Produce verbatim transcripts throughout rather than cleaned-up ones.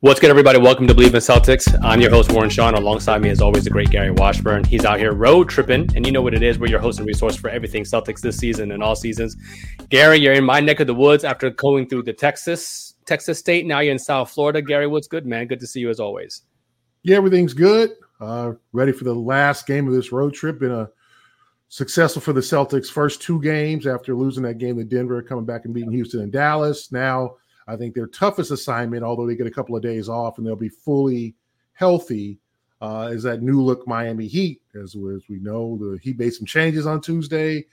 What's good, everybody? Welcome to Believe in Celtics. I'm your host, Warren Sean. Alongside me, as always, the great Gary Washburn. He's out here road tripping, and you know what it is. We're your host and resource for everything Celtics this season and all seasons. Gary, you're in my neck of the woods after going through the Texas Texas state. Now you're in South Florida. Gary, what's good, man? Good to see you as always. Yeah, everything's good. Uh, ready for the last game of this road trip. Been a successful for the Celtics first two games after losing that game to Denver, coming back and beating Houston and Dallas. Now, I think their toughest assignment, although they get a couple of days off and they'll be fully healthy, uh, is that new look Miami Heat. As, as we know, the Heat made some changes on Tuesday.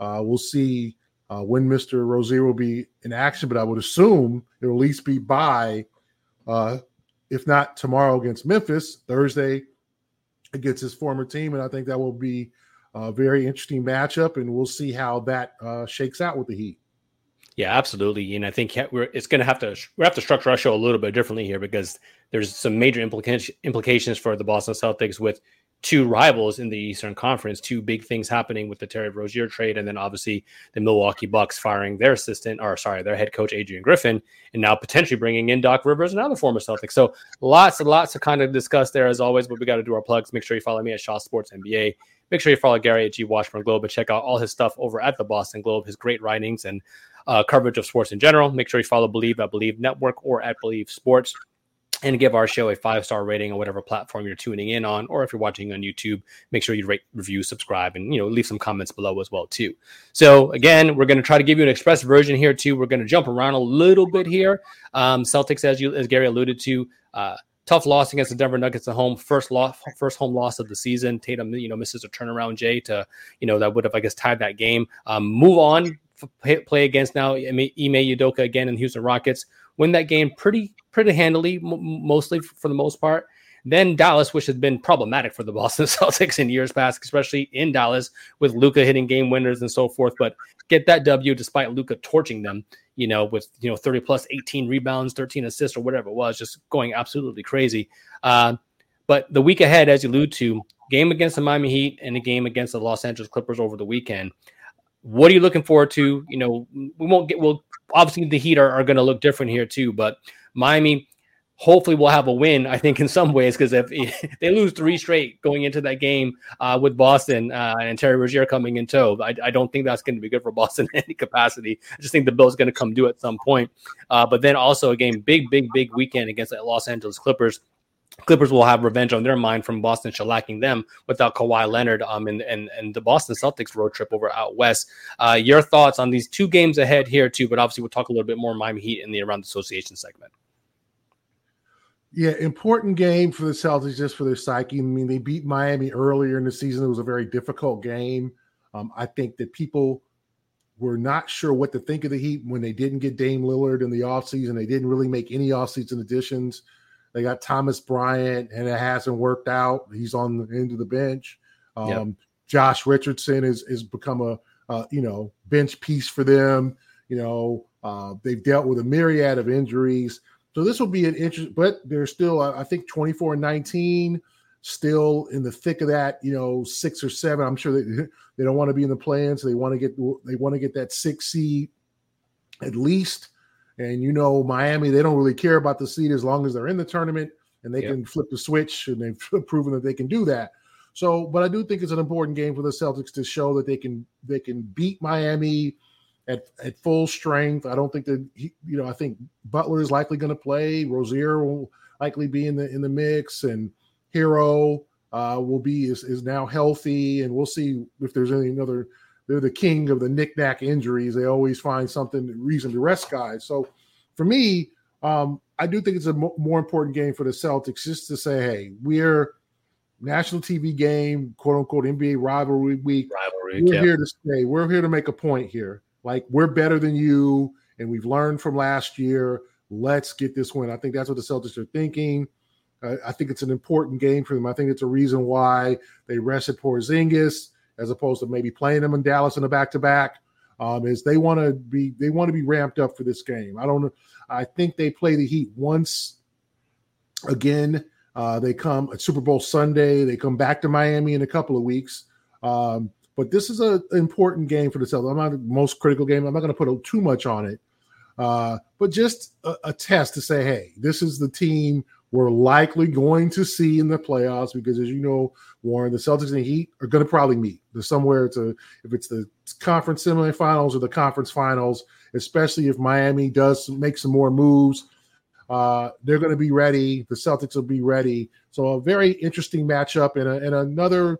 Uh, we'll see uh, when Mister Rozier will be in action, but I would assume it'll at least be by, uh, if not tomorrow against Memphis, Thursday against his former team. And I think that will be a very interesting matchup, and we'll see how that uh, shakes out with the Heat. Yeah, absolutely, and I think we're it's going to have to we have to structure our show a little bit differently here, because there's some major implica- implications for the Boston Celtics with two rivals in the Eastern Conference, two big things happening with the Terry Rozier trade, and then obviously the Milwaukee Bucks firing their assistant, or sorry, their head coach Adrian Griffin, and now potentially bringing in Doc Rivers, another former Celtic. So lots and lots to kind of discuss there as always, but we got to do our plugs. Make sure you follow me at Shaw Sports N B A. Make sure you follow Gary at G Washburn Globe and check out all his stuff over at the Boston Globe, his great writings and uh, coverage of sports in general. Make sure you follow Believe at Believe Network or at Believe Sports, and give our show a five-star rating on whatever platform you're tuning in on. Or if you're watching on YouTube, make sure you rate, review, subscribe, and, you know, leave some comments below as well, too. So, again, we're going to try to give you an express version here, too. We're going to jump around a little bit here. Um, Celtics, as you as Gary alluded to, uh, tough loss against the Denver Nuggets at home. First loss, first home loss of the season. Tatum, you know, misses a turnaround, Jay, to, you know, that would have, I guess, tied that game. Um, move on, play, play against now Ime Udoka again in Houston Rockets. Win that game pretty pretty handily, m- mostly for the most part. Then Dallas, which has been problematic for the Boston Celtics in years past, especially in Dallas with Luka hitting game winners and so forth. But get that W despite Luka torching them, you know, with, you know, thirty plus, eighteen rebounds, thirteen assists or whatever it was, just going absolutely crazy. Uh, but the week ahead, as you allude to, game against the Miami Heat and a game against the Los Angeles Clippers over the weekend. What are you looking forward to? You know, we won't get, we'll obviously the Heat are, are going to look different here too, but Miami hopefully will have a win, I think, in some ways, because if, if they lose three straight going into that game uh, with Boston uh, and Terry Rozier coming in tow, I, I don't think that's going to be good for Boston in any capacity. I just think the bill's going to come due at some point. Uh, but then also, again, big, big, big weekend against the Los Angeles Clippers. Clippers will have revenge on their mind from Boston shellacking them without Kawhi Leonard um, and, and, and the Boston Celtics road trip over out west. Uh, your thoughts on these two games ahead here, too, but obviously we'll talk a little bit more Miami Heat in the Around the Association segment. Yeah, important game for the Celtics just for their psyche. I mean, they beat Miami earlier in the season. It was a very difficult game. Um, I think that people were not sure what to think of the Heat when they didn't get Dame Lillard in the offseason. They didn't really make any offseason additions. They got Thomas Bryant, and it hasn't worked out. He's on the end of the bench. Um, yep. Josh Richardson is is become a uh, you know bench piece for them. You know uh, they've dealt with a myriad of injuries, so this will be an interest. But they're still, I think, twenty-four and nineteen, still in the thick of that. You know, six or seven. I'm sure they they don't want to be in the play-in, so they want to get they want to get that six seed at least. And, you know, Miami, they don't really care about the seed as long as they're in the tournament and they yep. can flip the switch, and they've proven that they can do that. So, but I do think it's an important game for the Celtics to show that they can they can beat Miami at, at full strength. I don't think that, you know, I think Butler is likely going to play. Rozier will likely be in the in the mix, and Hero uh, will be is, is now healthy, and we'll see if there's any another. They're the king of the knick-knack injuries. They always find something, reason to rest guys. So for me, um, I do think it's a m- more important game for the Celtics just to say, hey, we're national T V game, quote-unquote N B A rivalry week. Rivalry, we're yeah. here to stay. We're here to make a point here. Like, we're better than you, and we've learned from last year. Let's get this win. I think that's what the Celtics are thinking. Uh, I think it's an important game for them. I think it's a reason why they rested Porzingis, as opposed to maybe playing them in Dallas in a back-to-back. um, is they want to be they want to be ramped up for this game. I don't. I think they play the Heat once again. Uh, they come at Super Bowl Sunday. They come back to Miami in a couple of weeks. Um, but this is an important game for the Celtics. I'm not the most critical game. I'm not going to put too much on it. Uh, but just a, a test to say, hey, this is the team we're likely going to see in the playoffs because, as you know, Warren, the Celtics and Heat are going to probably meet. There's somewhere it's a, if it's the conference semifinals or the conference finals, especially if Miami does make some more moves, uh, they're going to be ready. The Celtics will be ready. So a very interesting matchup and, a, and another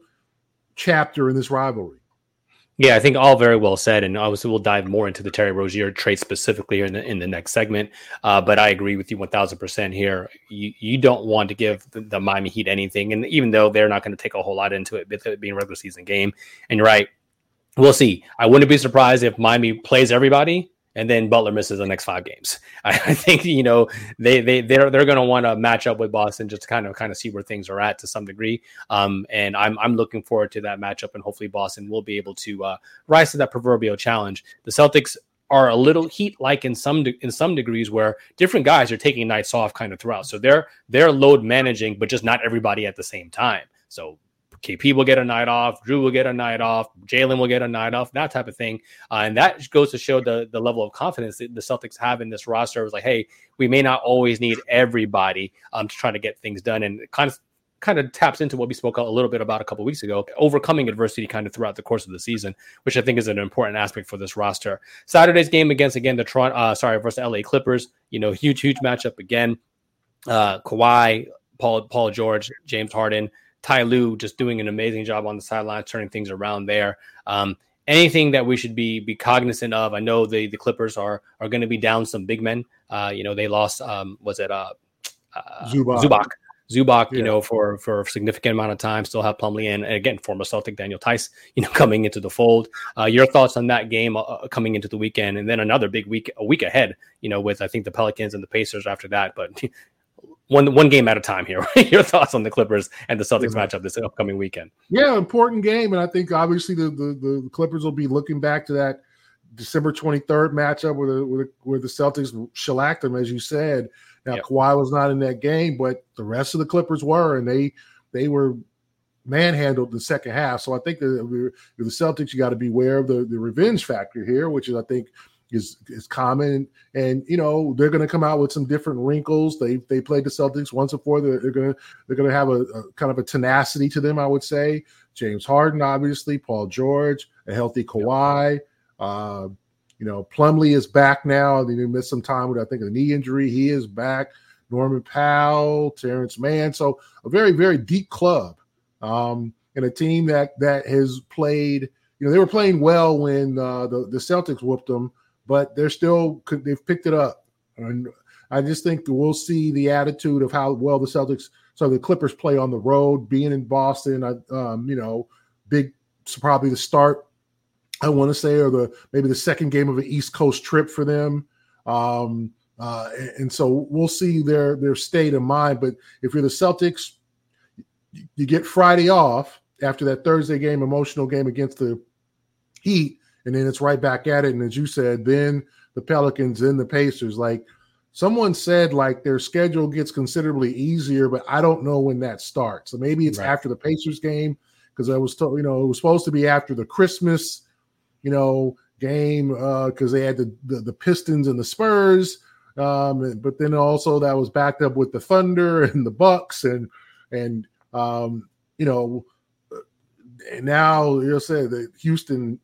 chapter in this rivalry. Yeah, I think all very well said, and obviously we'll dive more into the Terry Rozier trade specifically here in the in the next segment. Uh, but I agree with you one thousand percent here. You you don't want to give the, the Miami Heat anything, and even though they're not going to take a whole lot into it, with it being a regular season game, and you're right, we'll see. I wouldn't be surprised if Miami plays everybody, and then Butler misses the next five games. I, I think you know they they they're they're going to want to match up with Boston just to kind of kind of see where things are at to some degree. Um, and I'm I'm looking forward to that matchup, and hopefully Boston will be able to uh, rise to that proverbial challenge. The Celtics are a little Heat-like in some de- in some degrees, where different guys are taking nights off kind of throughout. So they're they're load managing, but just not everybody at the same time. So K P will get a night off, Drew will get a night off, Jalen will get a night off, that type of thing. Uh, and that goes to show the, the level of confidence that the Celtics have in this roster. It was like, hey, we may not always need everybody um, to try to get things done. And it kind of kind of taps into what we spoke a little bit about a couple of weeks ago, overcoming adversity kind of throughout the course of the season, which I think is an important aspect for this roster. Saturday's game against, again, the Toronto, uh, sorry, versus L A Clippers, you know, huge, huge matchup again. Uh, Kawhi, Paul, Paul George, James Harden, Ty Lue just doing an amazing job on the sideline, turning things around there. Um, anything that we should be be cognizant of? I know the, the Clippers are are going to be down some big men. Uh, you know, they lost, um, was it uh, uh, Zubac. Zubac. Zubac, yeah. you know, for, for a significant amount of time, still have Plumlee and, and again, former Celtic Daniel Tice, you know, coming into the fold. Uh, your thoughts on that game uh, coming into the weekend, and then another big week, a week ahead, you know, with I think the Pelicans and the Pacers after that. But One one game at a time here. Your thoughts on the Clippers and the Celtics yeah. matchup this upcoming weekend? Yeah, important game, and I think obviously the the, the Clippers will be looking back to that December twenty-third matchup where the where the, where the Celtics shellacked them, as you said. Now yep. Kawhi was not in that game, but the rest of the Clippers were, and they they were manhandled the second half. So I think the the Celtics, you got to beware of the the revenge factor here, which is I think. Is is common, and you know they're going to come out with some different wrinkles. They they played the Celtics once before. They're, they're going to they're going to have a, a kind of a tenacity to them. I would say James Harden, obviously, Paul George, a healthy Kawhi. Uh, you know, Plumlee is back now. They missed some time with I think a knee injury. He is back. Norman Powell, Terrence Mann. So a very very deep club, um, and a team that that has played. You know, they were playing well when uh, the the Celtics whooped them. But they're still they've picked it up, and I just think that we'll see the attitude of how well the Celtics, so the Clippers play on the road, being in Boston. I, um, you know, big probably the start, I want to say, or the maybe the second game of an East Coast trip for them, um, uh, and so we'll see their their state of mind. But if you're the Celtics, you get Friday off after that Thursday game, emotional game against the Heat. And then it's right back at it. And as you said, then the Pelicans, then the Pacers. Like someone said, like their schedule gets considerably easier, but I don't know when that starts. So maybe it's right after the Pacers game, because I was told, you know, it was supposed to be after the Christmas, you know, game because uh, they had the, the the Pistons and the Spurs, um, but then also that was backed up with the Thunder and the Bucks and and um, you know. And now you'll say that Houston,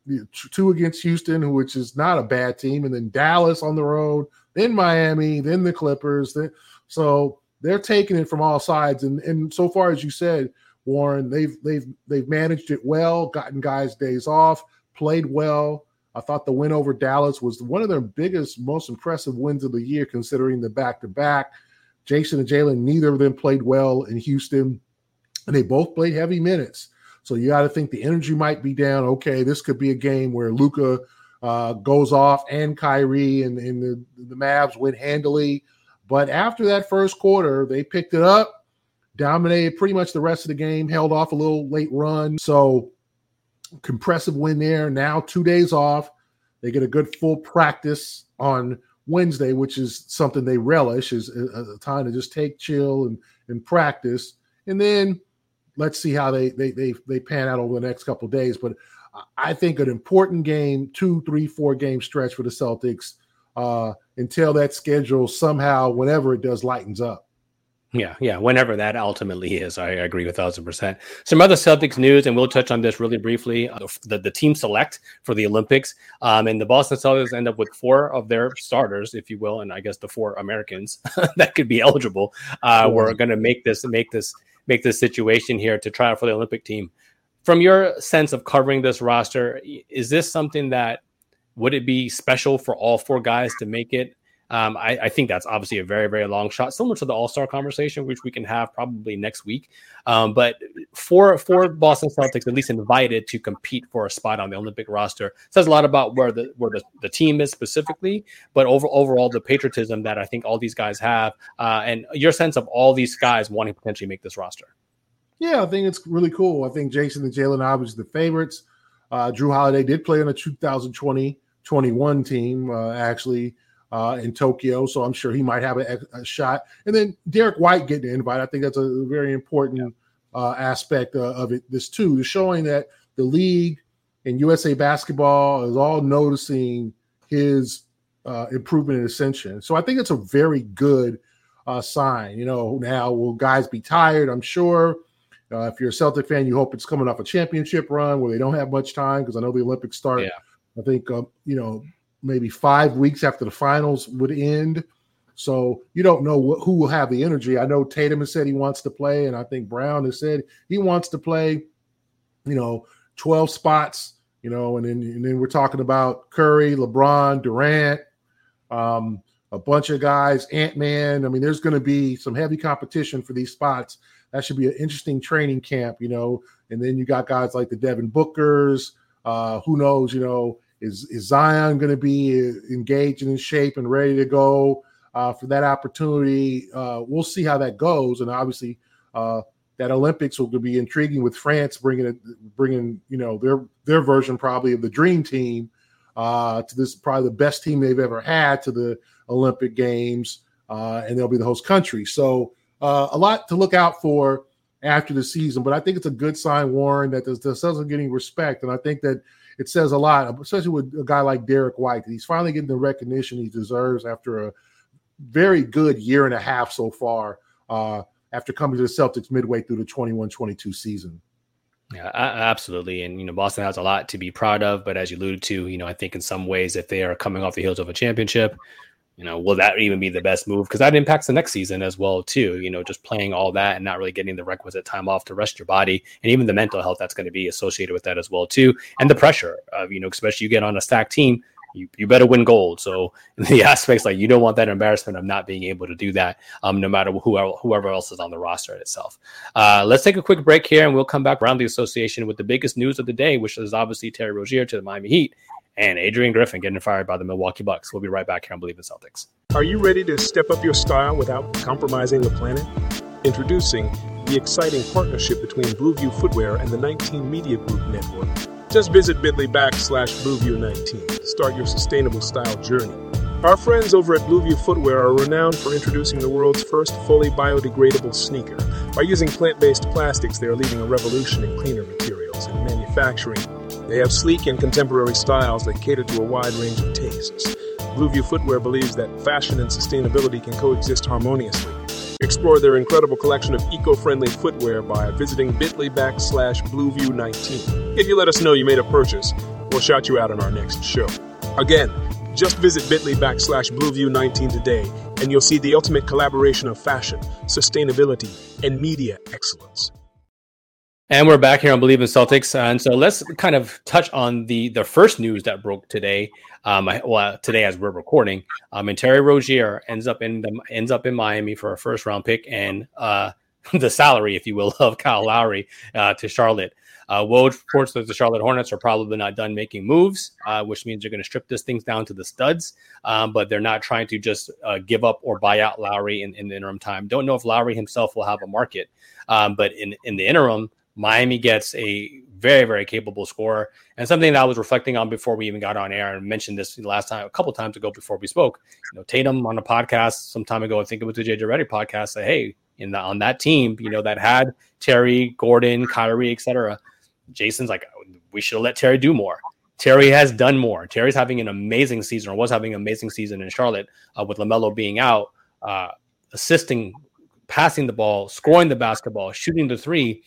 two against Houston, which is not a bad team, and then Dallas on the road, then Miami, then the Clippers. Then, so they're taking it from all sides. And and so far as you said, Warren, they've they've they've managed it well, gotten guys days off, played well. I thought the win over Dallas was one of their biggest, most impressive wins of the year, considering the back-to-back. Jason and Jalen, neither of them played well in Houston, and they both played heavy minutes. So you got to think the energy might be down. Okay, this could be a game where Luka uh, goes off and Kyrie and, and the, the Mavs win handily. But after that first quarter, they picked it up, dominated pretty much the rest of the game, held off a little late run. So compressive win there. Now two days off. They get a good full practice on Wednesday, which is something they relish, is a, a time to just take, chill, and, and practice. And then let's see how they they they they pan out over the next couple of days. But I think an important game, two, three, four game stretch for the Celtics uh, until that schedule somehow, whenever it does, lightens up. Yeah, yeah, whenever that ultimately is. I agree with one thousand percent. Some other Celtics news, and we'll touch on this really briefly, uh, the, the team select for the Olympics. Um, and the Boston Celtics end up with four of their starters, if you will, and I guess the four Americans that could be eligible uh, were going to make this make this, make this situation here to try out for the Olympic team. From your sense of covering this roster, is this something that, would it be special for all four guys to make it? Um, I, I think that's obviously a very, very long shot, similar to the All-Star conversation, which we can have probably next week. Um, but four, four Boston Celtics at least invited to compete for a spot on the Olympic roster. Says a lot about where the where the, the team is specifically, but over, overall the patriotism that I think all these guys have, uh, and your sense of all these guys wanting to potentially make this roster. Yeah, I think it's really cool. I think Jason and Jalen obviously the favorites. Uh, Drew Holiday did play on a two thousand twenty twenty-one team, uh, actually, Uh, in Tokyo, so I'm sure he might have a, a shot. And then Derek White getting an invite, I think that's a very important yeah. uh, aspect uh, of it. This too is showing that the league and U S A Basketball is all noticing his uh, improvement and ascension. So I think it's a very good uh, sign. You know, now will guys be tired? I'm sure. Uh, if you're a Celtic fan, you hope it's coming off a championship run where they don't have much time, because I know the Olympics start. Yeah. I think uh, you know. maybe five weeks after the finals would end. So you don't know wh- who will have the energy. I know Tatum has said he wants to play, and I think Brown has said he wants to play, you know, twelve spots, you know, and then, and then we're talking about Curry, LeBron, Durant, um, a bunch of guys, Ant-Man. I mean, there's going to be some heavy competition for these spots. That should be an interesting training camp, you know, and then you got guys like the Devin Bookers, uh, who knows, you know, Is, is Zion going to be engaged and in shape and ready to go uh, for that opportunity? Uh, we'll see how that goes, and obviously uh, that Olympics will be intriguing with France bringing it, bringing you know their their version probably of the dream team uh, to this probably the best team they've ever had to the Olympic Games, uh, and they'll be the host country. So uh, a lot to look out for after the season, but I think it's a good sign, Warren, that the, the Celtics are getting respect, and I think that. It says a lot, especially with a guy like Derek White. He's finally getting the recognition he deserves after a very good year and a half so far uh, after coming to the Celtics midway through the twenty-one twenty-two season. Yeah, absolutely. And, you know, Boston has a lot to be proud of. But as you alluded to, you know, I think in some ways if they are coming off the heels of a championship, you know, will that even be the best move? Because that impacts the next season as well, too. You know, just playing all that and not really getting the requisite time off to rest your body, and even the mental health that's going to be associated with that as well, too. And the pressure of, you know, especially you get on a stacked team, you, you better win gold. So the aspects like you don't want that embarrassment of not being able to do that, um, no matter whoever, whoever else is on the roster itself. Uh, let's take a quick break here, and we'll come back around the association with the biggest news of the day, which is obviously Terry Rozier to the Miami Heat. And Adrian Griffin getting fired by the Milwaukee Bucks. We'll be right back here on Believe in Celtics. Are you ready to step up your style without compromising the planet? Introducing the exciting partnership between Blueview Footwear and the nineteen Media Group Network. Just visit bit.ly backslash Blueview19 to start your sustainable style journey. Our friends over at Blueview Footwear are renowned for introducing the world's first fully biodegradable sneaker. By using plant-based plastics, they are leading a revolution in cleaner materials and manufacturing. They have sleek and contemporary styles that cater to a wide range of tastes. Blueview Footwear believes that fashion and sustainability can coexist harmoniously. Explore their incredible collection of eco-friendly footwear by visiting bit.ly backslash Blueview nineteen. If you let us know you made a purchase, we'll shout you out on our next show. Again, just visit bit.ly backslash Blueview nineteen today, and you'll see the ultimate collaboration of fashion, sustainability, and media excellence. And we're back here on Believe in Celtics, and so let's kind of touch on the the first news that broke today. Um, well, today as we're recording, um, and Terry Rozier ends up in the, ends up in Miami for a first round pick and uh, the salary, if you will, of Kyle Lowry uh, to Charlotte. Uh, Woj reports that the Charlotte Hornets are probably not done making moves, uh, which means they're going to strip this thing down to the studs, um, but they're not trying to just uh, give up or buy out Lowry in, in the interim time. Don't know if Lowry himself will have a market, um, but in in the interim. Miami gets a very, very capable scorer. And something that I was reflecting on before we even got on air, and mentioned this last time, a couple times ago before we spoke, you know, Tatum on a podcast some time ago, I think it was the J J Reddy podcast, said, hey, in the, on that team, you know, that had Terry, Gordon, Kyrie, et cetera, Jason's like, we should have let Terry do more. Terry has done more. Terry's having an amazing season, or was having an amazing season in Charlotte, uh, with LaMelo being out, uh, assisting, passing the ball, scoring the basketball, shooting the three.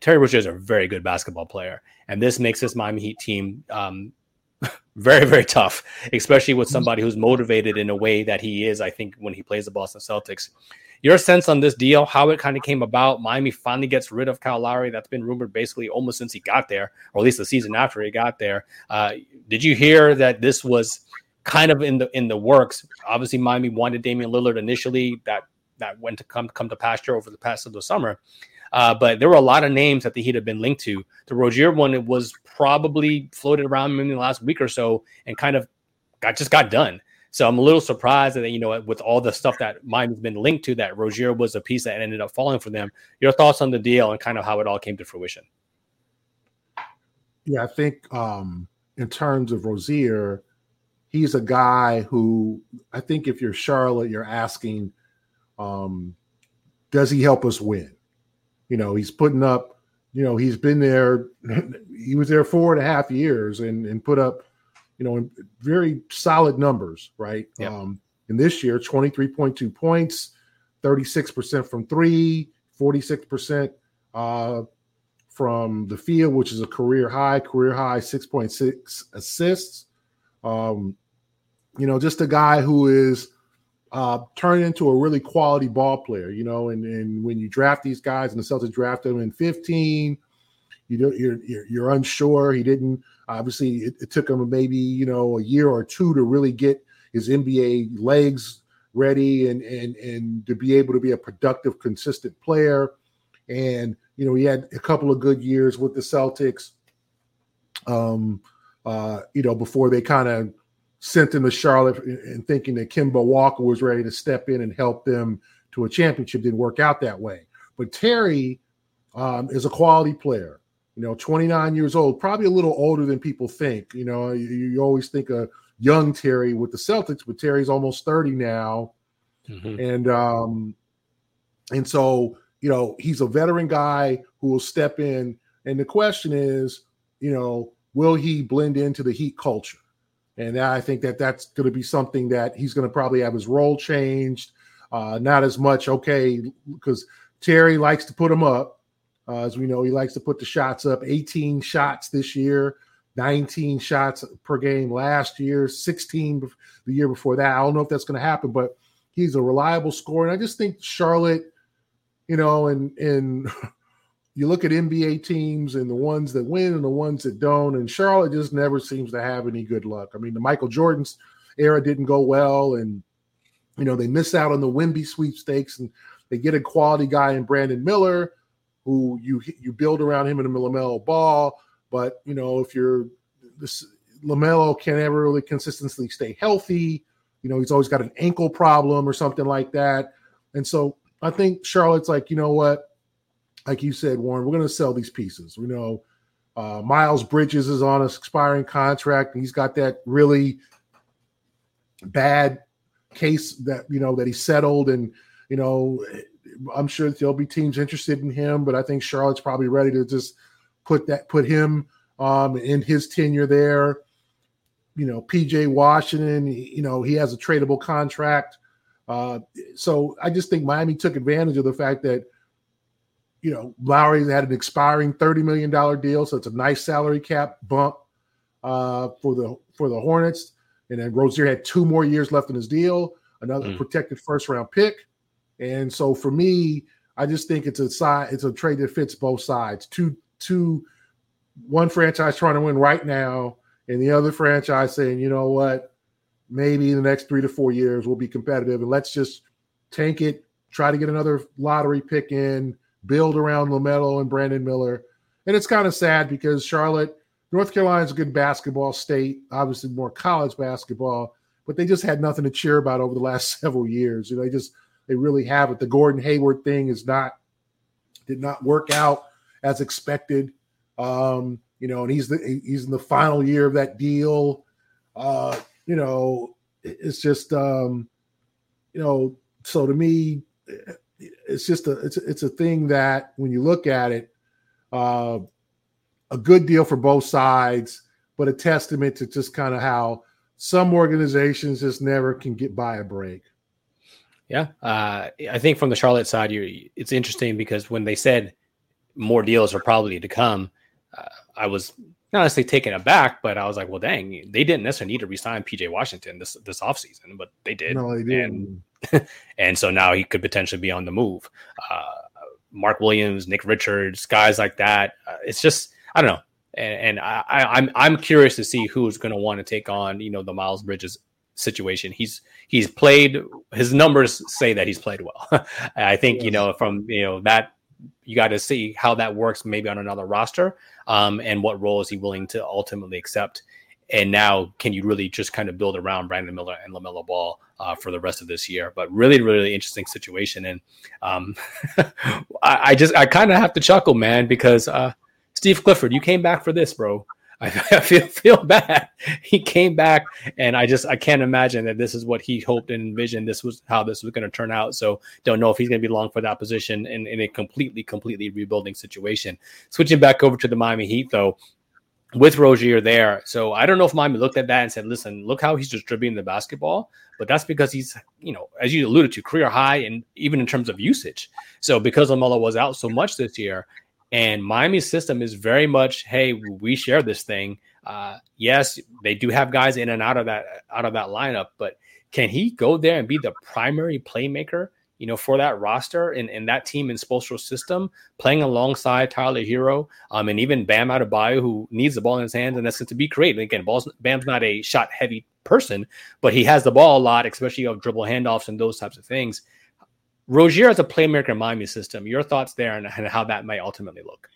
Terry Rozier is a very good basketball player, and this makes this Miami Heat team um, very, very tough, especially with somebody who's motivated in a way that he is, I think, when he plays the Boston Celtics. Your sense on this deal, how it kind of came about? Miami finally gets rid of Kyle Lowry. That's been rumored basically almost since he got there, or at least the season after he got there. Uh, did you hear that this was kind of in the in the works? Obviously, Miami wanted Damian Lillard initially. That that went to come come to pasture over the past of the summer. Uh, but there were a lot of names that the Heat have been linked to. The Rozier one, it was probably floated around in the last week or so, and kind of got just got done. So I'm a little surprised that, you know, with all the stuff that Miami's been linked to, that Rozier was a piece that ended up falling for them. Your thoughts on the deal and kind of how it all came to fruition? Yeah, I think um, in terms of Rozier, he's a guy who, I think if you're Charlotte, you're asking, um, does he help us win? You know, he's putting up, you know, he's been there. He was there four and a half years and, and put up, you know, very solid numbers, right? Yep. Um, and this year, twenty-three point two points, thirty-six percent from three, forty-six percent uh, from the field, which is a career high, career high, six point six assists. Um, you know, just a guy who is uh, turning into a really quality ball player, you know, and, and when you draft these guys and the Celtics draft them in fifteen, you don't, you're, you're, you're unsure. He didn't, obviously it, it took him maybe, you know, a year or two to really get his N B A legs ready and, and, and to be able to be a productive, consistent player. And, you know, he had a couple of good years with the Celtics, um, uh, you know, before they kind of sent him to Charlotte and thinking that Kemba Walker was ready to step in and help them to a championship. Didn't work out that way. But Terry um, is a quality player. You know, twenty-nine years old, probably a little older than people think. You know, you, you always think of young Terry with the Celtics, but Terry's almost thirty now. Mm-hmm. And um, and so, you know, he's a veteran guy who will step in. And the question is, you know, will he blend into the Heat culture? And I think that that's going to be something that he's going to probably have his role changed. Uh, not as much, okay, because Terry likes to put him up. Uh, as we know, he likes to put the shots up. eighteen shots this year, nineteen shots per game last year, sixteen the year before that. I don't know if that's going to happen, but he's a reliable scorer. And I just think Charlotte, you know, and and you look at N B A teams and the ones that win and the ones that don't, and Charlotte just never seems to have any good luck. I mean, the Michael Jordan's era didn't go well, and, you know, they miss out on the Wemby sweepstakes, and they get a quality guy in Brandon Miller, who you you build around him in a LaMelo Ball, but, you know, if you're this, LaMelo can't ever really consistently stay healthy. You know, he's always got an ankle problem or something like that. And so I think Charlotte's like, you know what, like you said, Warren, we're going to sell these pieces. We know uh, Miles Bridges is on an expiring contract, and he's got that really bad case that, you know, that he settled, and, you know, I'm sure there'll be teams interested in him, but I think Charlotte's probably ready to just put that put him um, in his tenure there. You know, P J Washington, you know, he has a tradable contract. Uh, so I just think Miami took advantage of the fact that, you know, Lowry had an expiring thirty million dollars deal, so it's a nice salary cap bump uh, for the for the Hornets. And then Rozier had two more years left in his deal, another mm. protected first round pick. And so for me, I just think it's a side, it's a trade that fits both sides. Two, two, one franchise trying to win right now, and the other franchise saying, you know what, maybe in the next three to four years we'll be competitive, and let's just tank it, try to get another lottery pick in, build around LaMelo and Brandon Miller. And it's kind of sad because Charlotte, North Carolina's a good basketball state, obviously more college basketball, but they just had nothing to cheer about over the last several years. You know, they just They really have it. The Gordon Hayward thing is not did not work out as expected. Um, you know, and he's the, he's in the final year of that deal. Uh, you know, it's just, um, you know, so to me, it's just a, it's, it's a thing that when you look at it, uh, a good deal for both sides, but a testament to just kind of how some organizations just never can get by a break. Yeah. Uh, I think from the Charlotte side, you, it's interesting because when they said more deals are probably to come, uh, I was not necessarily taken aback, but I was like, well, dang, they didn't necessarily need to resign P J Washington this, this offseason, but they did. No, they didn't. And, and so now he could potentially be on the move. Uh, Mark Williams, Nick Richards, guys like that. Uh, it's just, I don't know. And, and I, I, I'm I'm curious to see who's going to want to take on, you know, the Miles Bridges situation. He's he's played. His numbers say that he's played well. I think, you know, from, you know, that you got to see how that works maybe on another roster, um, and what role is he willing to ultimately accept. And now can you really just kind of build around Brandon Miller and LaMelo Ball uh, for the rest of this year? But really, really interesting situation. And um, I, I just I kind of have to chuckle, man, because uh, Steve Clifford, you came back for this, bro. I feel feel bad. He came back, and I just I can't imagine that this is what he hoped and envisioned. This was how this was going to turn out. So don't know if he's going to be long for that position in, in a completely, completely rebuilding situation. Switching back over to the Miami Heat, though, with Rozier there. So I don't know if Miami looked at that and said, listen, look how he's distributing the basketball. But that's because he's, you know, as you alluded to, career high, and even in terms of usage. So because LaMelo was out so much this year, and Miami's system is very much, hey, we share this thing. Uh, yes, they do have guys in and out of that out of that lineup, but can he go there and be the primary playmaker, you know, for that roster and, and that team in Spoelstra's system, playing alongside Tyler Hero, um, and even Bam Adebayo, who needs the ball in his hands and that's to be creative. Again, ball's, Bam's not a shot-heavy person, but he has the ball a lot, especially of dribble handoffs and those types of things. Rozier as a playmaker in Miami's system, your thoughts there and, and how that may ultimately look?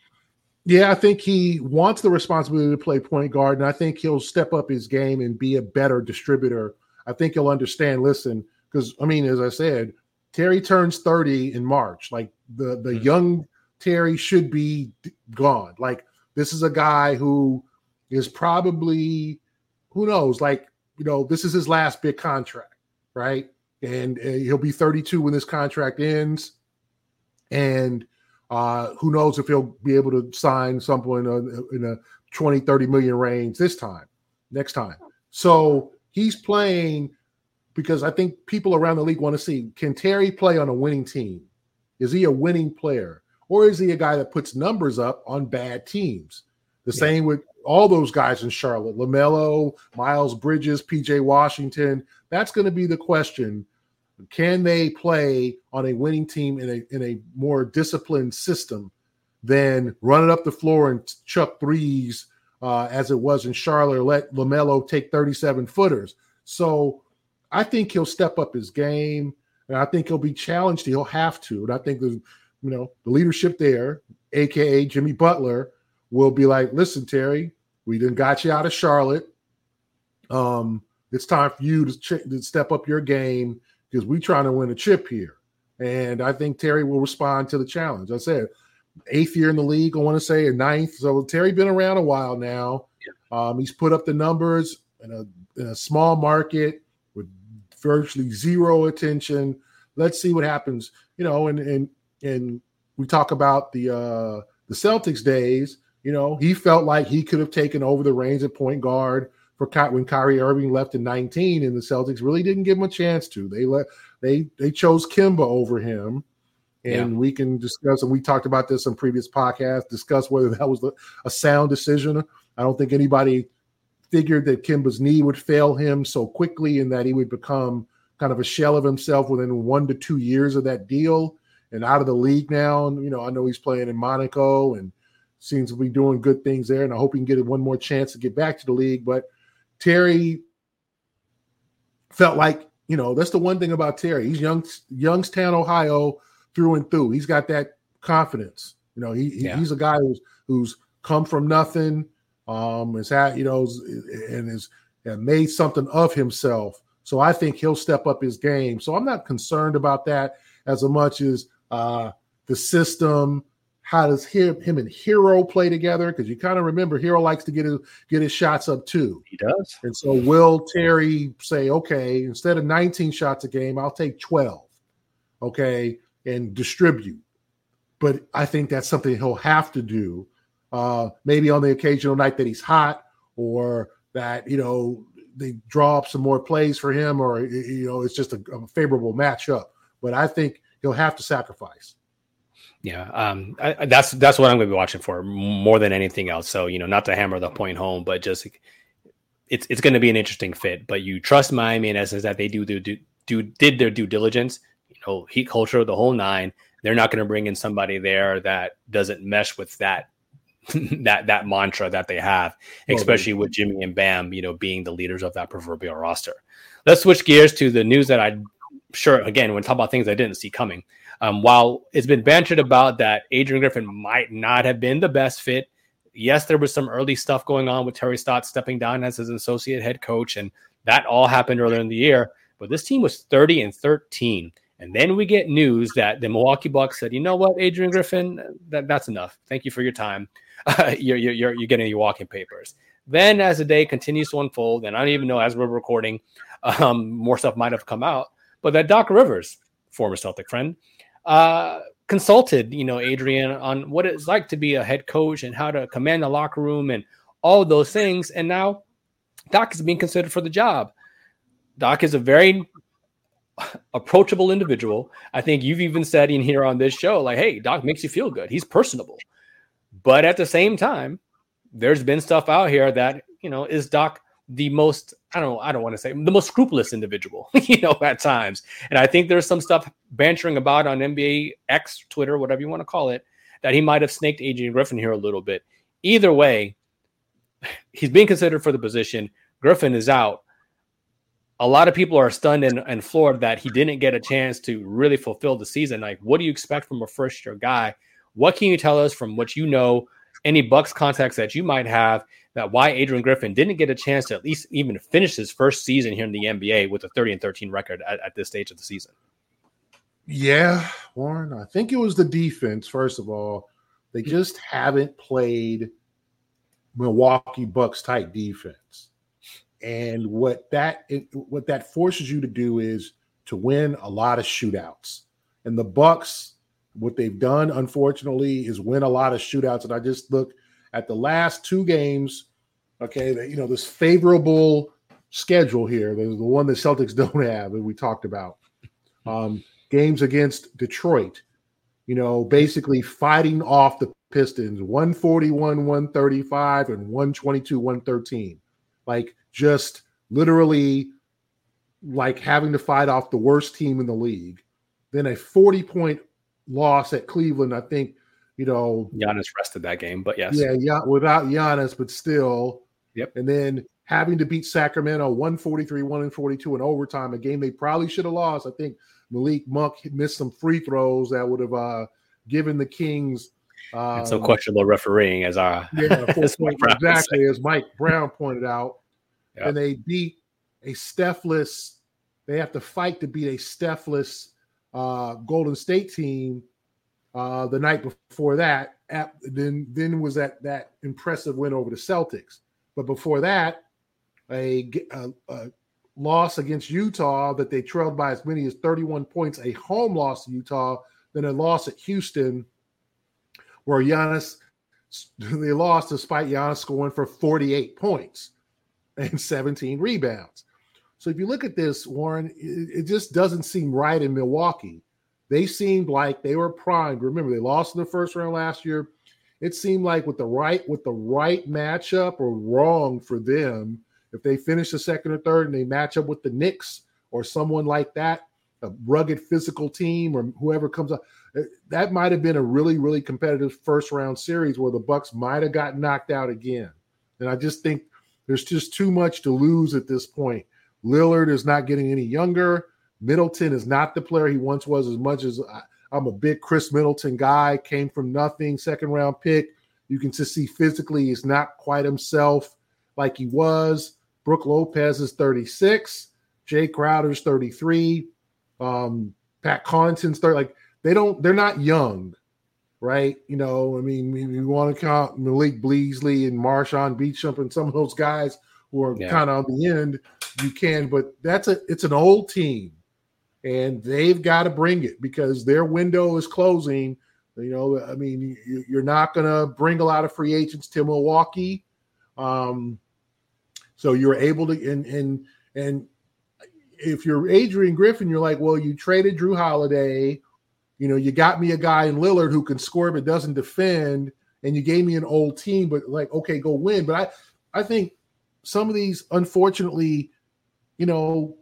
Yeah, I think he wants the responsibility to play point guard, and I think he'll step up his game and be a better distributor. I think he'll understand, listen, because, I mean, as I said, Terry turns thirty in March. Like, the, the mm-hmm. young Terry should be gone. Like, this is a guy who is probably, who knows, like, you know, this is his last big contract, right? And he'll be thirty-two when this contract ends. And uh, who knows if he'll be able to sign someone in a, in a twenty, thirty million range this time, next time. So he's playing because I think people around the league want to see, can Terry play on a winning team? Is he a winning player? Or is he a guy that puts numbers up on bad teams? The yeah. same with all those guys in Charlotte, LaMelo, Miles Bridges, P J Washington. That's going to be the question. Can they play on a winning team in a in a more disciplined system than running up the floor and chuck threes uh, as it was in Charlotte, or let LaMelo take thirty-seven footers? So I think he'll step up his game, and I think he'll be challenged. He'll have to. And I think the, you know, the leadership there, a k a. Jimmy Butler, will be like, listen, Terry, we done got you out of Charlotte. Um, it's time for you to, ch- to step up your game because we're trying to win a chip here. And I think Terry will respond to the challenge. I said eighth year in the league, I want to say, or ninth. So Terry been around a while now. Yeah. Um, he's put up the numbers in a, in a small market with virtually zero attention. Let's see what happens. You know, and and, and we talk about the uh, the Celtics days. You know, he felt like he could have taken over the reins at point guard for Ky- when Kyrie Irving left in nineteen, and the Celtics really didn't give him a chance to. They let they they chose Kemba over him, and yeah. we can discuss. And we talked about this in previous podcasts. Discuss whether that was a sound decision. I don't think anybody figured that Kemba's knee would fail him so quickly, and that he would become kind of a shell of himself within one to two years of that deal and out of the league now. And, you know, I know he's playing in Monaco and seems to be doing good things there, and I hope he can get one more chance to get back to the league. But Terry felt like, you know, that's the one thing about Terry. He's young, Youngstown, Ohio, through and through. He's got that confidence. You know, he, yeah. he's a guy who's who's come from nothing, um, has had, you know, and has made something of himself. So I think he'll step up his game. So I'm not concerned about that as much as uh, the system. How does him, him and Hero play together? Because you kind of remember Hero likes to get his get his shots up too. He does. And so will Terry say, okay, instead of nineteen shots a game, I'll take twelve, okay, and distribute. But I think that's something he'll have to do. Uh, maybe on the occasional night that he's hot, or that, you know, they draw up some more plays for him, or, you know, it's just a, a favorable matchup. But I think he'll have to sacrifice. Yeah, um, I, that's that's what I'm going to be watching for more than anything else. So, you know, not to hammer the point home, but just it's it's going to be an interesting fit. But you trust Miami in essence that they do do do, do did their due diligence. You know, Heat culture, the whole nine. They're not going to bring in somebody there that doesn't mesh with that that that mantra that they have, especially with Jimmy and Bam, you know, being the leaders of that proverbial roster. Let's switch gears to the news that I sure again when talk about things I didn't see coming. Um, while it's been bantered about that Adrian Griffin might not have been the best fit, yes, there was some early stuff going on with Terry Stotts stepping down as his associate head coach, and that all happened earlier in the year. But this team was thirty and thirteen, and then we get news that the Milwaukee Bucks said, "You know what, Adrian Griffin, that, that's enough. Thank you for your time. Uh, you're, you're you're getting your walking papers." Then, as the day continues to unfold, and I don't even know as we're recording, um, more stuff might have come out. But that Doc Rivers, former Celtic friend, Uh, consulted, you know, Adrian on what it's like to be a head coach and how to command the locker room and all those things. And now Doc is being considered for the job. Doc is a very approachable individual. I think you've even said in here on this show, like, hey, Doc makes you feel good. He's personable. But at the same time, there's been stuff out here that, you know, is Doc the most, I don't I don't want to say the most scrupulous individual, you know, at times. And I think there's some stuff bantering about on N B A X, Twitter, whatever you want to call it, that he might have snaked Adrian Griffin here a little bit. Either way, he's being considered for the position. Griffin is out. A lot of people are stunned and, and floored that he didn't get a chance to really fulfill the season. Like, what do you expect from a first-year guy? What can you tell us from what you know, any Bucks contacts that you might have, that why Adrian Griffin didn't get a chance to at least even finish his first season here in the N B A with a thirty and thirteen record at, at this stage of the season? Yeah, Warren, I think it was the defense, first of all. They just haven't played Milwaukee Bucks type defense. And what that it, what that forces you to do is to win a lot of shootouts. And the Bucks, what they've done, unfortunately, is win a lot of shootouts. And I just look at the last two games, okay, that, you know, this favorable schedule here, the, the one that Celtics don't have that we talked about, um, games against Detroit, you know, basically fighting off the Pistons, one forty-one, one thirty-five, and one twenty-two, one thirteen. Like, just literally like having to fight off the worst team in the league. Then a forty-point loss at Cleveland, I think, you know, Giannis rested that game, but yes. Yeah, yeah, without Giannis, but still. Yep. And then having to beat Sacramento one forty-three, one forty-two in overtime, a game they probably should have lost. I think Malik Monk missed some free throws that would have uh, given the Kings. Um, and so questionable refereeing, as our yeah, as point, exactly as Mike Brown pointed out. Yep. And they beat a Stephless. They have to fight to beat a Stephless uh, Golden State team. Uh, the night before that, at, then then was that that impressive win over the Celtics. But before that, a, a, a loss against Utah that they trailed by as many as thirty-one points, a home loss to Utah, then a loss at Houston where Giannis, they lost despite Giannis scoring for forty-eight points and seventeen rebounds. So if you look at this, Warren, it, it just doesn't seem right in Milwaukee. They seemed like they were primed. Remember, they lost in the first round last year. It seemed like with the right with the right matchup or wrong for them, if they finish the second or third and they match up with the Knicks or someone like that, a rugged physical team or whoever comes up, that might have been a really, really competitive first round series where the Bucks might have gotten knocked out again. And I just think there's just too much to lose at this point. Lillard is not getting any younger. Middleton is not the player he once was, as much as I, I'm a big Chris Middleton guy, came from nothing, second-round pick. You can just see physically he's not quite himself like he was. Brook Lopez is thirty-six. Jay Crowder's thirty-three. Um, Pat Connaughton's thirty. Like, they don't, they're not young. right? You know, I mean, you want to count Malik Beasley and Marshawn Beachum and some of those guys who are yeah. kind of on the end, you can, but that's a it's an old team, and they've got to bring it because their window is closing. You know, I mean, you're not going to bring a lot of free agents to Milwaukee. Um, so you're able to, and, and, and if you're Adrian Griffin, you're like, well, you traded Drew Holiday. You know, you got me a guy in Lillard who can score, but doesn't defend. And you gave me an old team, but like, okay, go win. But I, I think some of these, unfortunately, you know,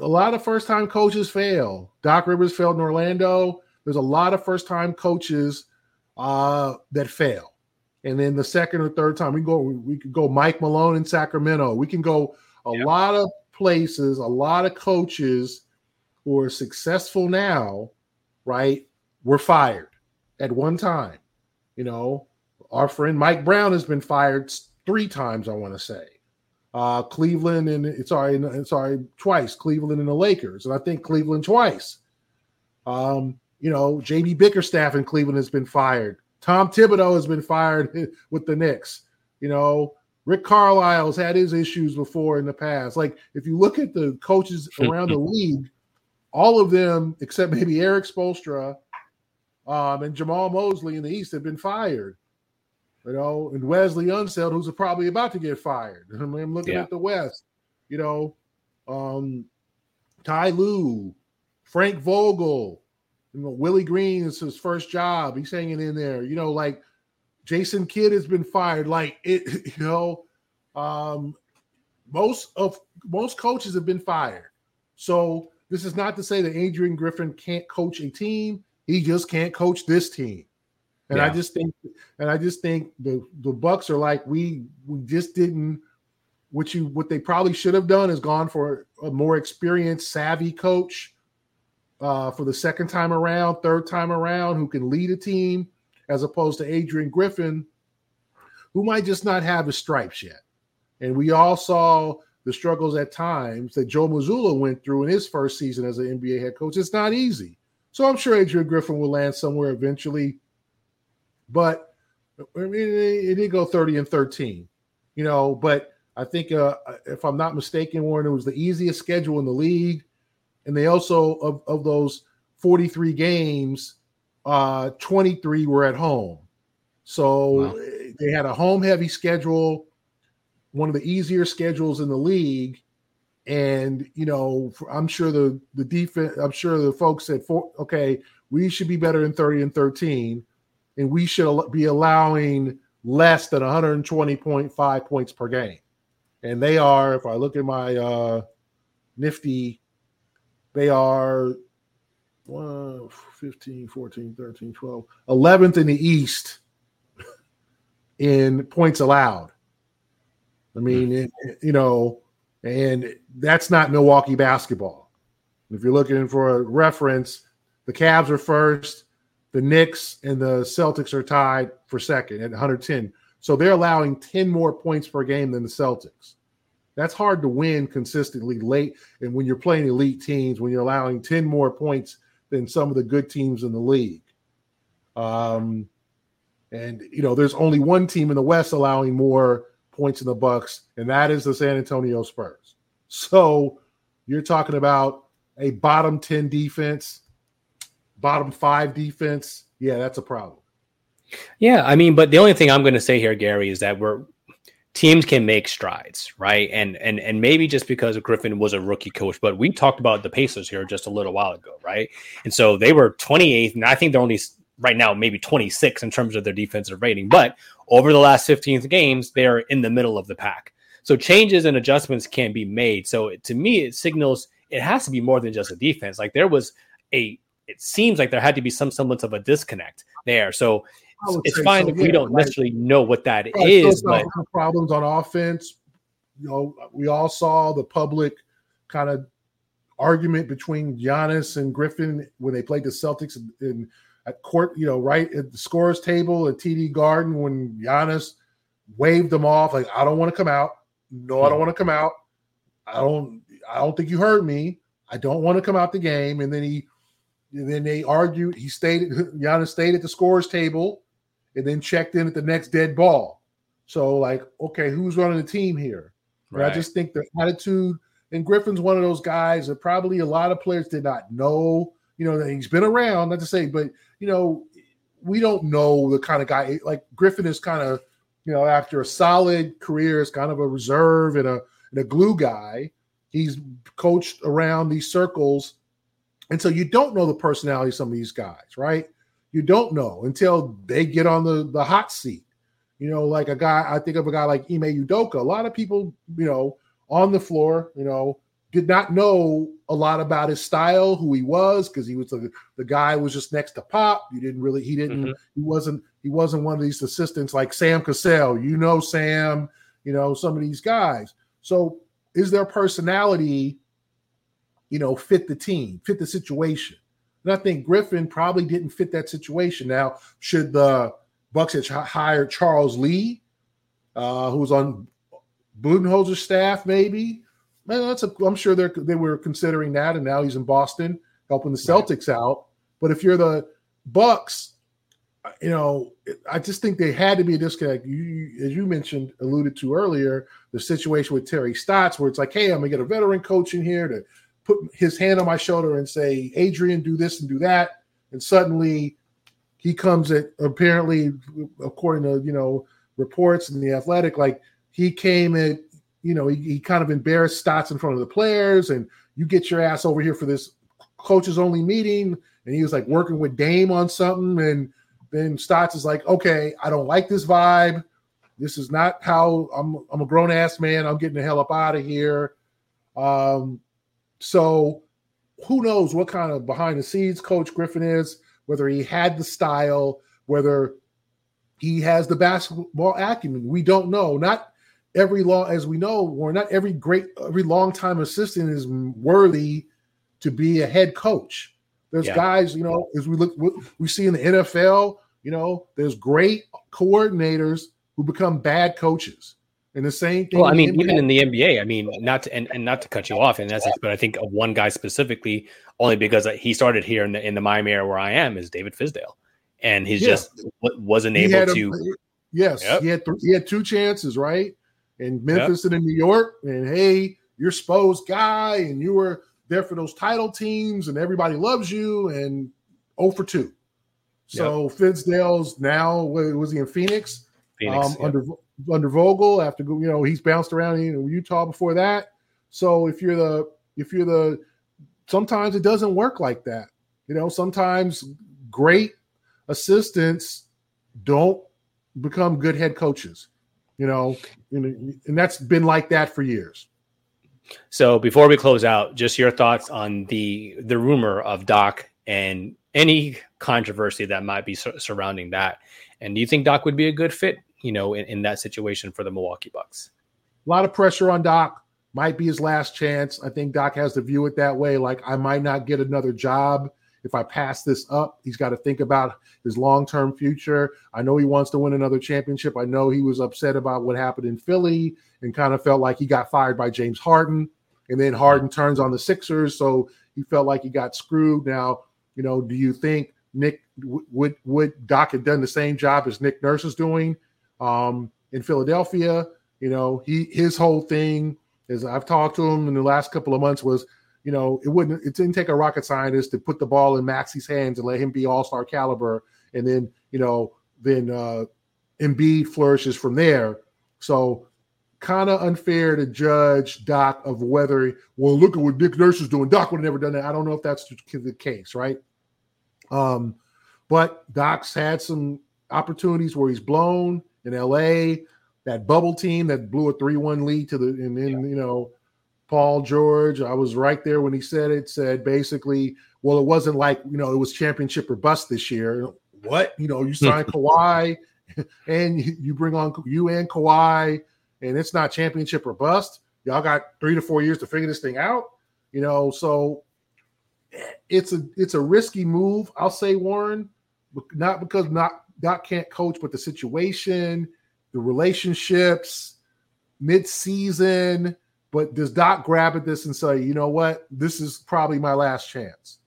a lot of first-time coaches fail. Doc Rivers failed in Orlando. There's a lot of first-time coaches uh, that fail, and then the second or third time we go, we could go Mike Malone in Sacramento. We can go a yeah. lot of places, a lot of coaches who are successful now, right? Were fired at one time. You know, our friend Mike Brown has been fired three times. I want to say uh, Cleveland and sorry, sorry, twice. Cleveland and the Lakers, and I think Cleveland twice. Um. You know, J D Bickerstaff in Cleveland has been fired. Tom Thibodeau has been fired with the Knicks. You know, Rick Carlisle's had his issues before in the past. Like, if you look at the coaches around the league, all of them, except maybe Eric Spoelstra um, and Jamal Mosley in the East, have been fired. You know, and Wesley Unseld, who's probably about to get fired. I mean, I'm looking yeah. at the West. You know, um, Ty Lue, Frank Vogel. You know, Willie Green is his first job. He's hanging in there. You know, like Jason Kidd has been fired. Like it, you know, um, most of most coaches have been fired. So this is not to say that Adrian Griffin can't coach a team. He just can't coach this team. And yeah. I just think, and I just think the the Bucks are like we we just didn't what you what they probably should have done is gone for a more experienced, savvy coach. Uh, for the second time around, third time around, who can lead a team as opposed to Adrian Griffin, who might just not have his stripes yet. And we all saw the struggles at times that Joe Mazzulla went through in his first season as an N B A head coach. It's not easy. So I'm sure Adrian Griffin will land somewhere eventually. But I mean, it did go thirty and thirteen, you know, but I think uh, if I'm not mistaken, Warren, it was the easiest schedule in the league. And they also, of, of those forty-three games, uh, twenty-three were at home. So wow. they had a home-heavy schedule, one of the easier schedules in the league. And, you know, I'm sure the, the defense, I'm sure the folks said, for, okay, we should be better than thirty and thirteen, and we should be allowing less than one twenty point five points per game. And they are, if I look at my uh, nifty, they are fifteen, fourteen, thirteen, twelve, eleventh in the East in points allowed. I mean, it, you know, and that's not Milwaukee basketball. If you're looking for a reference, the Cavs are first, the Knicks and the Celtics are tied for second at one ten. So they're allowing ten more points per game than the Celtics. That's hard to win consistently late. And when you're playing elite teams, when you're allowing ten more points than some of the good teams in the league. Um, and, you know, there's only one team in the West allowing more points in the Bucks, and that is the San Antonio Spurs. So you're talking about a bottom ten defense, bottom five defense. Yeah, that's a problem. Yeah, I mean, but the only thing I'm going to say here, Gary, is that we're – teams can make strides, right? And and and maybe just because Griffin was a rookie coach, but we talked about the Pacers here just a little while ago, right? And so they were twenty-eighth, and I think they're only right now maybe twenty-sixth in terms of their defensive rating. But over the last fifteen games, they are in the middle of the pack. So changes and adjustments can be made. So to me, it signals it has to be more than just a defense. Like there was a, it seems like there had to be some semblance of a disconnect there. So it's fine so, if yeah, we don't right. necessarily know what that right. is. But problems on offense, you know, we all saw the public kind of argument between Giannis and Griffin when they played the Celtics in, in at court, you know, right at the scorer's table at T D Garden when Giannis waved them off, like I don't want to come out. No, I don't want to come out. I don't. I don't think you heard me. I don't want to come out the game. And then he and then they argued. He stayed. Giannis stayed at the scorer's table, and then checked in at the next dead ball. So, like, okay, who's running the team here? Right. I just think the attitude. And Griffin's one of those guys that probably a lot of players did not know. You know, that he's been around, not to say, but, you know, we don't know the kind of guy. Like, Griffin is kind of, you know, after a solid career, is kind of a reserve and a and a glue guy. He's coached around these circles. And so you don't know the personality of some of these guys, right? You don't know until they get on the, the hot seat. You know, like a guy, I think of a guy like Ime Udoka. A lot of people, you know, on the floor, you know, did not know a lot about his style, who he was, because he was the, the guy was just next to Pop. You didn't really, he didn't, mm-hmm. he wasn't, he wasn't one of these assistants like Sam Cassell, you know, Sam, you know, some of these guys. So is their personality, you know, fit the team, fit the situation? And I think Griffin probably didn't fit that situation. Now, should the Bucks have hired Charles Lee, uh, who was on Budenholzer's staff, maybe? Man, that's a, I'm sure they they were considering that, and now he's in Boston helping the Celtics right. out. But if you're the Bucks, you know, I just think they had to be a disconnect. You, as you mentioned, alluded to earlier, the situation with Terry Stotts, where it's like, hey, I'm going to get a veteran coach in here to put his hand on my shoulder and say, Adrian, do this and do that. And suddenly he comes at, apparently, according to, you know, reports in The Athletic, like, he came at, you know, he, he kind of embarrassed Stotts in front of the players, and you get your ass over here for this coaches only meeting. And he was like working with Dame on something. And then Stotts is like, okay, I don't like this vibe. This is not how I'm, I'm a grown ass man. I'm getting the hell up out of here. Um, so who knows what kind of behind the scenes coach Griffin is, whether he had the style, whether he has the basketball acumen. We don't know. Not, Every long, as we know, Warren, not every great, every long-time assistant is worthy to be a head coach. There's yeah. guys, you know, as we look, we see in the N F L, you know, there's great coordinators who become bad coaches. And the same thing. Well, I mean, even in the N B A, I mean, not to, and, and not to cut you off in essence, but I think of one guy specifically, only because he started here in the in the Miami area where I am, is David Fizdale, and he's yeah. just wasn't he able to. A, yes, yep. he had th- he had two chances, right? In Memphis yep. and in New York, and hey, you're Spo's guy, and you were there for those title teams, and everybody loves you, and oh for two. So yep. Fizdale's now, was he in Phoenix? Phoenix um, yep. under, under Vogel, after, you know, he's bounced around in Utah before that. So if you're the, if you're the, sometimes it doesn't work like that. You know, sometimes great assistants don't become good head coaches. You know, and that's been like that for years. So before we close out, just your thoughts on the the rumor of Doc and any controversy that might be sur- surrounding that. And do you think Doc would be a good fit, you know, in, in that situation for the Milwaukee Bucks? A lot of pressure on Doc. Might be his last chance. I think Doc has to view it that way. Like, I might not get another job if I pass this up. He's got to think about his long-term future. I know he wants to win another championship. I know he was upset about what happened in Philly and kind of felt like he got fired by James Harden. And then Harden turns on the Sixers, so he felt like he got screwed. Now, you know, do you think Nick would, would Doc had done the same job as Nick Nurse is doing um, in Philadelphia? You know, he his whole thing, as I've talked to him in the last couple of months, was, you know, it wouldn't. It didn't take a rocket scientist to put the ball in Maxey's hands and let him be all-star caliber, and then, you know, then uh, Embiid flourishes from there. So, kind of unfair to judge Doc of whether, well, look at what Dick Nurse is doing. Doc would have never done that. I don't know if that's the case, right? Um, but Doc's had some opportunities where he's blown in L A. That bubble team that blew a three one lead to the, and then yeah. you know. Paul George, I was right there when he said it, said basically, well, it wasn't like, you know, it was championship or bust this year. What? You know, you sign Kawhi and you bring on you and Kawhi, and it's not championship or bust. Y'all got three to four years to figure this thing out. You know, so it's a it's a risky move, I'll say, Warren, not because not Doc can't coach, but the situation, the relationships, mid-season. But does Doc grab at this and say, you know what, this is probably my last chance?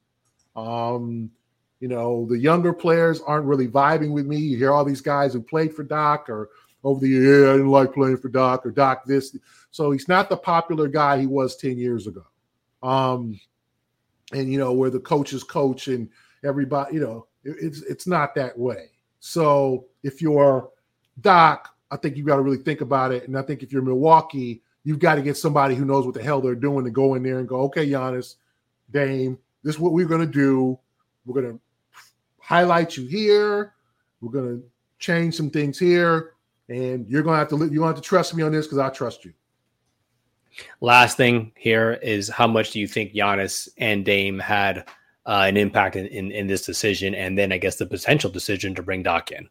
Um, you know, the younger players aren't really vibing with me. You hear all these guys who played for Doc or over the year, yeah, I didn't like playing for Doc or Doc this. So he's not the popular guy he was ten years ago. Um, and, you know, where the coaches coach and everybody, you know, it, it's it's not that way. So if you're Doc, I think you've got to really think about it. And I think if you're Milwaukee, you've got to get somebody who knows what the hell they're doing to go in there and go, okay, Giannis, Dame, this is what we're going to do. We're going to highlight you here. We're going to change some things here. And you're going to have to you're going to have to trust me on this because I trust you. Last thing here is how much do you think Giannis and Dame had uh, an impact in, in, in this decision? And then I guess the potential decision to bring Doc in.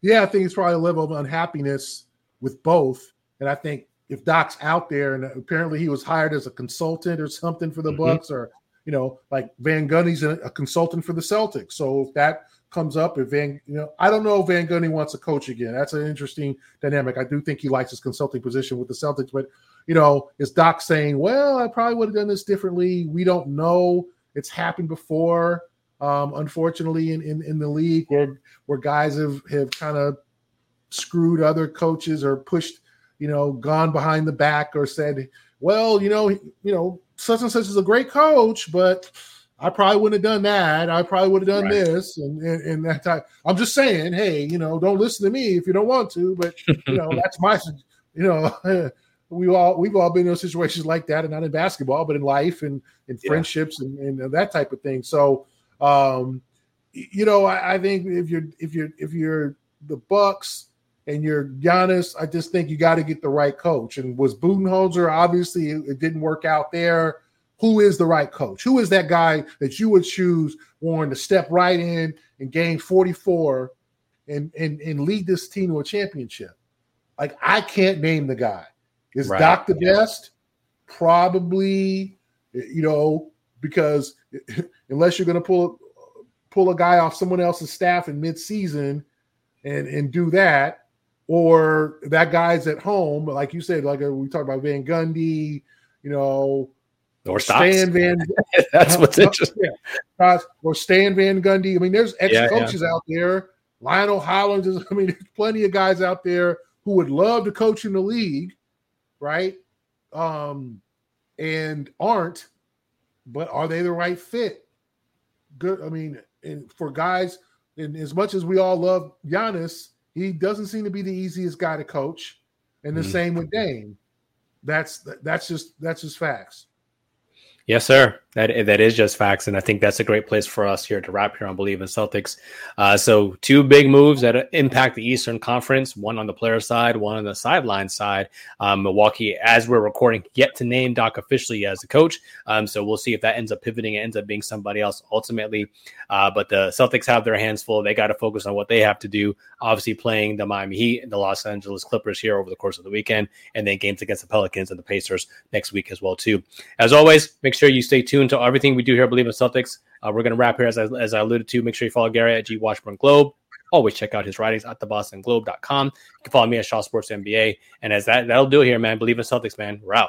Yeah, I think it's probably a level of unhappiness with both. And I think if Doc's out there, and apparently he was hired as a consultant or something for the mm-hmm. Bucks, or, you know, like Van Gundy's a, a consultant for the Celtics. So if that comes up, if Van, you know, I don't know if Van Gundy wants to coach again. That's an interesting dynamic. I do think he likes his consulting position with the Celtics, but, you know, is Doc saying, well, I probably would have done this differently. We don't know. It's happened before, um, unfortunately, in, in, in the league where, where guys have, have kind of screwed other coaches or pushed, you know, gone behind the back or said, well, you know, you know, such and such is a great coach, but I probably wouldn't have done that. I probably would have done right. this. And, and, and that type. I'm just saying, hey, you know, don't listen to me if you don't want to, but you know, that's my, you know, we all, we've all been in situations like that, and not in basketball, but in life and in yeah. friendships and, and that type of thing. So, um, you know, I, I think if you're, if you're, if you're the Bucks, and you're Giannis, I just think you got to get the right coach. And was Budenholzer, obviously it, it didn't work out there. Who is the right coach? Who is that guy that you would choose, Warren, to step right in and gain forty-four and and, and lead this team to a championship? Like, I can't name the guy. Is right. Doc the yeah. best? Probably, you know, because unless you're going to pull, pull a guy off someone else's staff in midseason and, and do that, or that guy's at home, like you said, like we talked about Van Gundy, you know, or Stan Van. That's what's interesting. Yeah. Or Stan Van Gundy. I mean, there's ex-coaches yeah, yeah. out there. Lionel Hollins. Is, I mean, there's plenty of guys out there who would love to coach in the league, right? Um, and aren't, but are they the right fit? Good. I mean, and for guys, and as much as we all love Giannis, he doesn't seem to be the easiest guy to coach, and the mm-hmm. same with Dame. That's that's just that's just facts. Yes, sir. That that is just facts, and I think that's a great place for us here to wrap here on Believe in Celtics. Uh, so two big moves that impact the Eastern Conference, one on the player side, one on the sideline side. Um, Milwaukee, as we're recording, yet to name Doc officially as the coach, um, so we'll see if that ends up pivoting. It ends up being somebody else ultimately, uh, but the Celtics have their hands full. They got to focus on what they have to do, obviously playing the Miami Heat and the Los Angeles Clippers here over the course of the weekend, and then games against the Pelicans and the Pacers next week as well, too. As always, make sure you stay tuned to everything we do here at Believe in Celtics. Uh, we're going to wrap here, as I, as I alluded to. Make sure you follow Gary at G Washburn Globe. Always check out his writings at the boston globe dot com. You can follow me at Shaw Sports N B A. And as that, that'll do it here, man. Believe in Celtics, man. We're out.